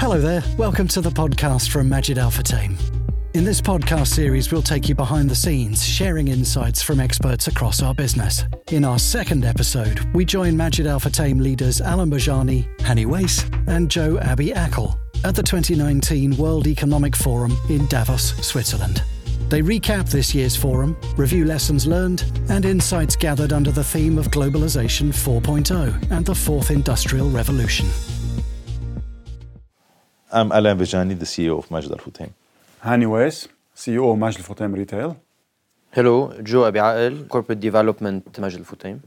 Hello there, welcome to the podcast from Majid Al Futtaim. In this podcast series, we'll take you behind the scenes, sharing insights from experts across our business. In our second episode, we join Majid Al Futtaim leaders Alain Bejjani, Hani Weiss, and Joe Abi Akl at the 2019 World Economic Forum in Davos, Switzerland. They recap this year's forum, review lessons learned, and insights gathered under the theme of Globalization 4.0 and the Fourth Industrial Revolution. I'm Alain Bejjani, the CEO of Majid Al Futtaim. Hani Weiss, CEO of Majid Al Futtaim Retail. Hello, Joe Abi Akl, Corporate Development, Majid Al Futtaim.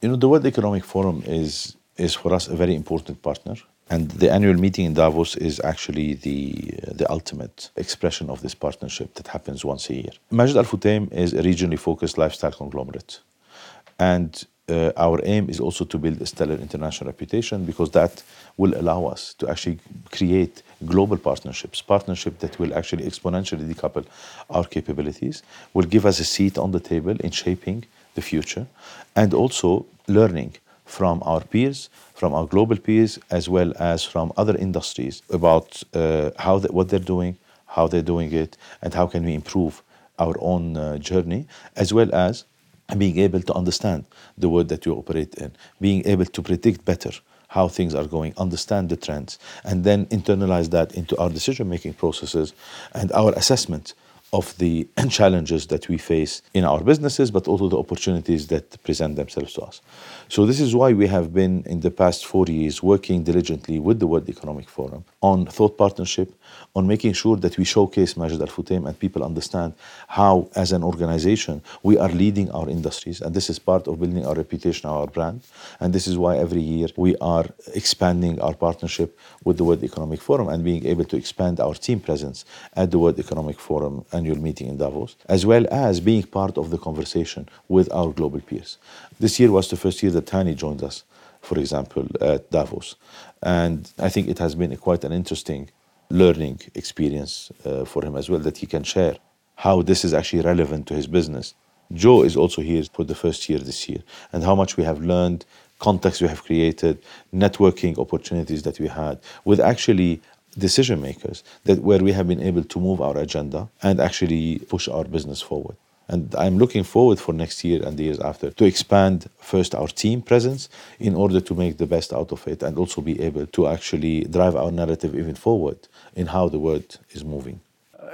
You know, the World Economic Forum is for us a very important partner, and the annual meeting in Davos is actually the ultimate expression of this partnership that happens once a year. Majid Al Futtaim is a regionally focused lifestyle conglomerate, and our aim is also to build a stellar international reputation, because that will allow us to actually create global partnerships that will actually exponentially decouple our capabilities, will give us a seat on the table in shaping the future, and also learning from our peers, from our global peers, as well as from other industries about what they're doing, how they're doing it, and how can we improve our own journey, as well as being able to understand the world that you operate in, being able to predict better how things are going, understand the trends, and then internalize that into our decision-making processes and our assessment of the challenges that we face in our businesses, but also the opportunities that present themselves to us. So this is why we have been, in the past 4 years, working diligently with the World Economic Forum on thought partnership, on making sure that we showcase Majid Al Futtaim and people understand how, as an organization, we are leading our industries. And this is part of building our reputation, our brand. And this is why every year we are expanding our partnership with the World Economic Forum and being able to expand our team presence at the World Economic Forum annual meeting in Davos, as well as being part of the conversation with our global peers. This year was the first year that Hani joined us, for example, at Davos. And I think it has been quite an interesting learning experience for him as well, that he can share how this is actually relevant to his business. Joe is also here for the first year this year, and how much we have learned, contacts we have created, networking opportunities that we had with actually decision makers, that where we have been able to move our agenda and actually push our business forward. And I'm looking forward for next year and the years after to expand first our team presence in order to make the best out of it, and also be able to actually drive our narrative even forward in how the world is moving.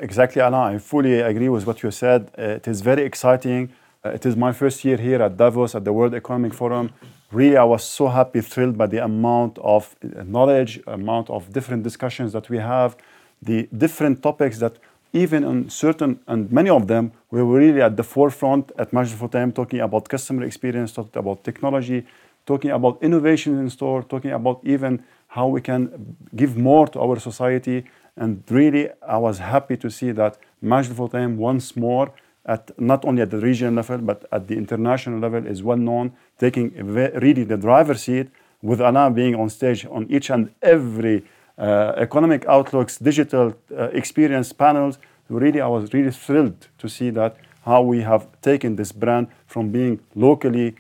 Exactly, Alain. I fully agree with what you said. It is very exciting. It is my first year here at Davos at the World Economic Forum. Really, I was so happy, thrilled by the amount of knowledge, amount of different discussions that we have, the different topics that even on certain, and many of them, we were really at the forefront at Majid Al Futtaim, talking about customer experience, talking about technology, talking about innovation in store, talking about even how we can give more to our society. And really, I was happy to see that Majid Al Futtaim once more, at not only at the regional level, but at the international level, is well known, taking really the driver's seat, with Alain being on stage on each and every economic outlooks, digital experience panels. Really, I was really thrilled to see that how we have taken this brand from being locally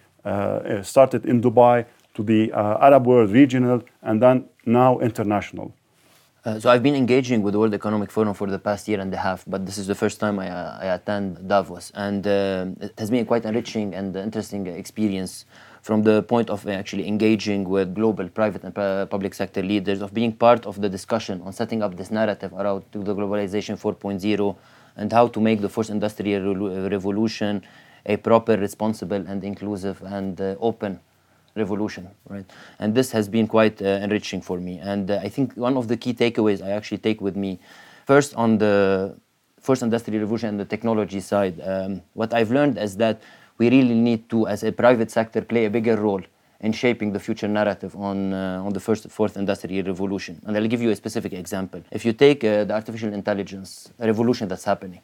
started in Dubai to the Arab world, regional, and then now international. So I've been engaging with the World Economic Forum for the past year and a half, but this is the first time I attend Davos. And it has been quite enriching and interesting experience from the point of actually engaging with global private and public sector leaders, of being part of the discussion on setting up this narrative around the Globalization 4.0 and how to make the Fourth Industrial Revolution a proper, responsible, and inclusive and open revolution, right? And this has been quite enriching for me. And I think one of the key takeaways I actually take with me, first on the Fourth Industrial Revolution and the technology side, what I've learned is that we really need to, as a private sector, play a bigger role in shaping the future narrative on the Fourth Industrial Revolution. And I'll give you a specific example. If you take the artificial intelligence revolution that's happening,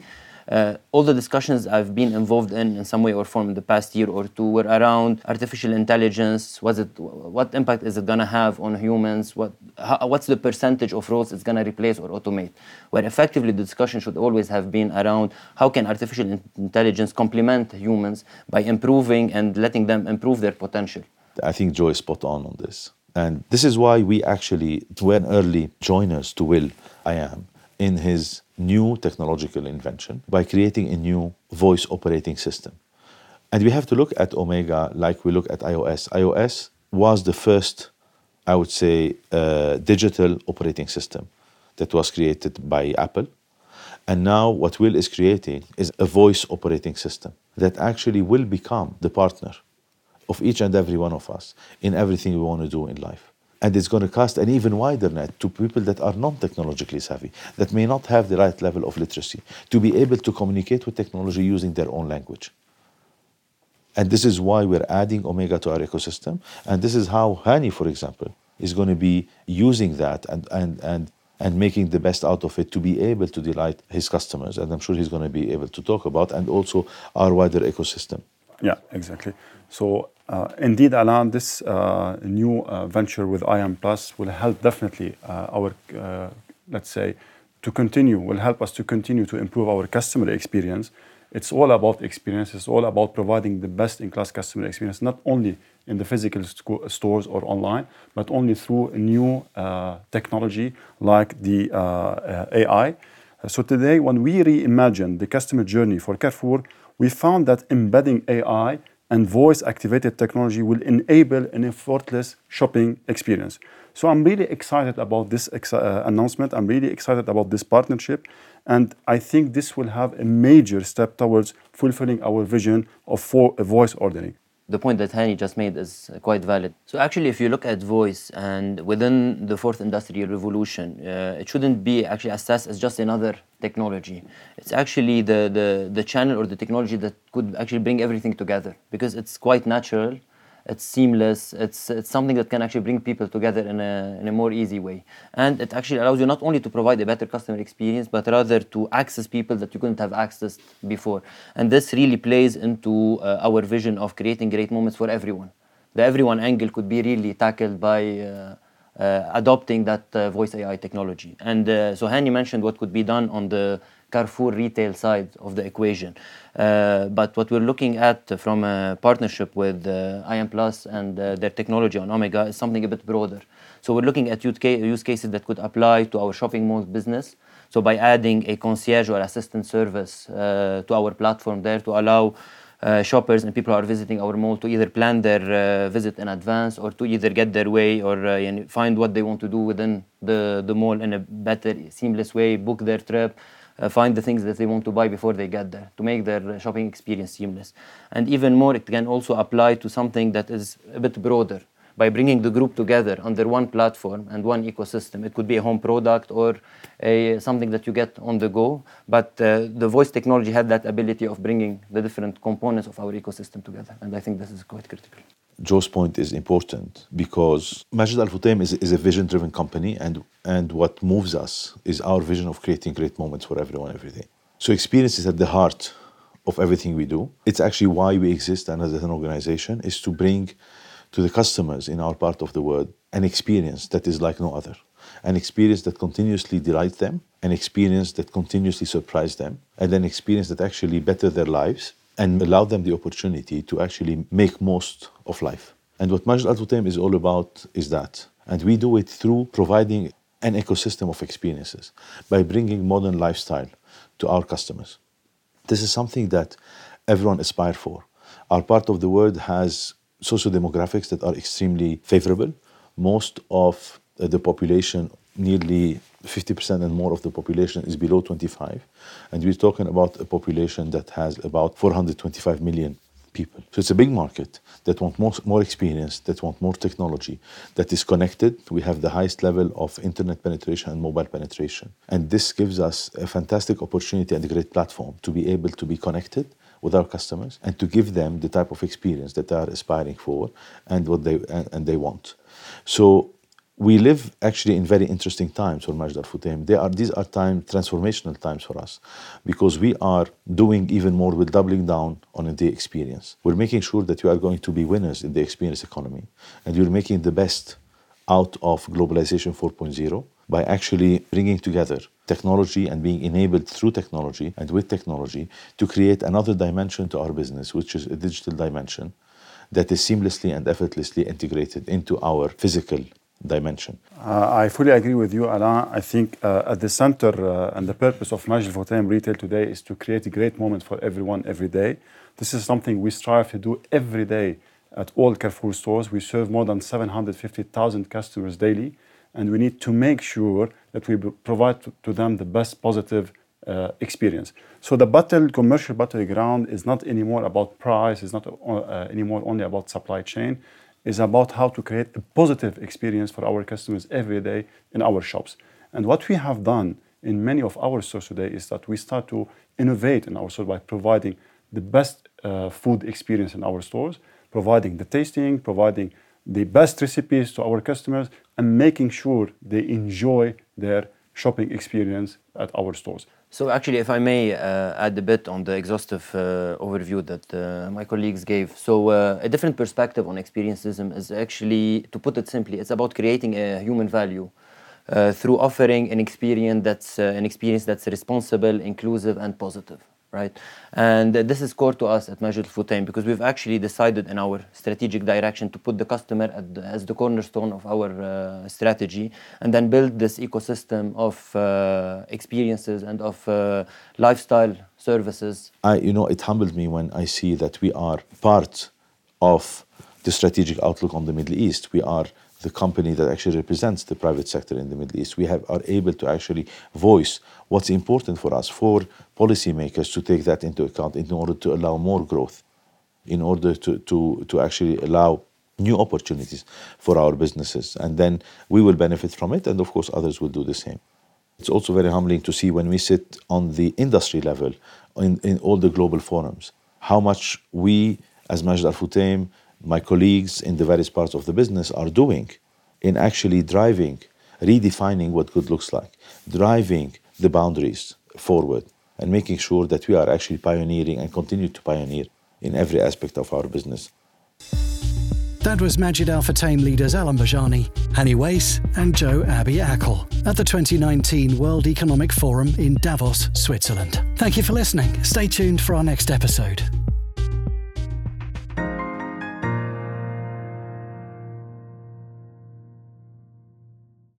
all the discussions I've been involved in some way or form in the past year or two were around artificial intelligence. What impact is it going to have on humans? What's the percentage of roles it's going to replace or automate? Where effectively the discussion should always have been around how can artificial intelligence complement humans by improving and letting them improve their potential. I think Joe is spot on this. And this is why we actually were early joiners to Will I Am in his new technological invention by creating a new voice operating system. And we have to look at Omega like we look at iOS. iOS was the first, I would say, digital operating system that was created by Apple. And now what Will is creating is a voice operating system that actually will become the partner of each and every one of us in everything we want to do in life. And it's going to cast an even wider net to people that are non-technologically savvy, that may not have the right level of literacy, to be able to communicate with technology using their own language. And this is why we're adding Omega to our ecosystem. And this is how Hani, for example, is going to be using that and making the best out of it to be able to delight his customers. And I'm sure he's going to be able to talk about, and also our wider ecosystem. Yeah, exactly. So indeed, Alain, this new venture with IAM Plus will help definitely will help us to continue to improve our customer experience. It's all about experience. It's all about providing the best-in-class customer experience, not only in the physical stores or online, but only through new technology like the AI. So today, when we reimagine the customer journey for Carrefour, we found that embedding AI and voice-activated technology will enable an effortless shopping experience. So I'm really excited about this announcement. I'm really excited about this partnership. And I think this will have a major step towards fulfilling our vision of voice ordering. The point that Hani just made is quite valid. So actually, if you look at voice and within the Fourth Industrial Revolution, it shouldn't be actually assessed as just another technology. It's actually the channel or the technology that could actually bring everything together, because it's quite natural, it's seamless, it's something that can actually bring people together in a more easy way. And it actually allows you not only to provide a better customer experience, but rather to access people that you couldn't have accessed before. And this really plays into our vision of creating great moments for everyone. The everyone angle could be really tackled by adopting that voice AI technology. And so Hani mentioned what could be done on the Carrefour retail side of the equation. But what we're looking at from a partnership with IAM Plus and their technology on Omega is something a bit broader. So we're looking at use cases that could apply to our shopping mall business. So by adding a concierge or assistant service to our platform there to allow shoppers and people who are visiting our mall to either plan their visit in advance or to either get their way or find what they want to do within the mall in a better, seamless way, book their trip, find the things that they want to buy before they get there, to make their shopping experience seamless. And even more, it can also apply to something that is a bit broader. By bringing the group together under one platform and one ecosystem, it could be a home product or something that you get on the go. But the voice technology had that ability of bringing the different components of our ecosystem together. And I think this is quite critical. Joe's point is important because Majid Al Futtaim is a vision-driven company, and what moves us is our vision of creating great moments for everyone every day. So experience is at the heart of everything we do. It's actually why we exist and as an organization is to bring to the customers in our part of the world an experience that is like no other, an experience that continuously delights them, an experience that continuously surprises them, and an experience that actually betters their lives and allow them the opportunity to actually make most of life. And what Majid Al Futtaim is all about is that. And we do it through providing an ecosystem of experiences by bringing modern lifestyle to our customers. This is something that everyone aspires for. Our part of the world has socio-demographics that are extremely favorable. Most of the population, nearly 50% and more of the population is below 25. And we're talking about a population that has about 425 million people. So it's a big market that want more experience, that want more technology, that is connected. We have the highest level of internet penetration and mobile penetration. And this gives us a fantastic opportunity and a great platform to be able to be connected with our customers and to give them the type of experience that they are aspiring for and what they want. So we live actually in very interesting times for Majid Al Futtaim. These are transformational times for us, because we are doing even more with doubling down on the experience. We're making sure that we are going to be winners in the experience economy, and we're making the best out of Globalization 4.0 by actually bringing together technology and being enabled through technology and with technology to create another dimension to our business, which is a digital dimension that is seamlessly and effortlessly integrated into our physical dimension. I fully agree with you, Alain. I think at the center and the purpose of Majid Al Futtaim Retail today is to create a great moment for everyone every day. This is something we strive to do every day at all Carrefour stores. We serve more than 750,000 customers daily, and we need to make sure that we provide to them the best positive experience. So the commercial battleground is not anymore about price, it's not anymore only about supply chain. Is about how to create a positive experience for our customers every day in our shops. And what we have done in many of our stores today is that we start to innovate in our stores by providing the best food experience in our stores, providing the tasting, providing the best recipes to our customers, and making sure they enjoy their shopping experience at our stores. So actually, if I may add a bit on the exhaustive overview that my colleagues gave. So a different perspective on experiencism is actually, to put it simply, it's about creating a human value through offering an experience that's responsible, inclusive, and positive, right? And this is core to us at Majid Al Futtaim, because we've actually decided in our strategic direction to put the customer as the cornerstone of our strategy, and then build this ecosystem of experiences and of lifestyle services. It humbled me when I see that we are part of the strategic outlook on the Middle East. We are the company that actually represents the private sector in the Middle East. We are able to actually voice what's important for us, for policymakers to take that into account in order to allow more growth, in order to actually allow new opportunities for our businesses. And then we will benefit from it, and of course others will do the same. It's also very humbling to see when we sit on the industry level, in all the global forums, how much we, as Majid Al Futtaim, my colleagues in the various parts of the business are doing in actually driving, redefining what good looks like, driving the boundaries forward, and making sure that we are actually pioneering and continue to pioneer in every aspect of our business. That was Majid Al Futtaim leaders Alain Bejjani, Hani Weiss and Joe Abi Akl at the 2019 World Economic Forum in Davos, Switzerland. Thank you for listening. Stay tuned for our next episode.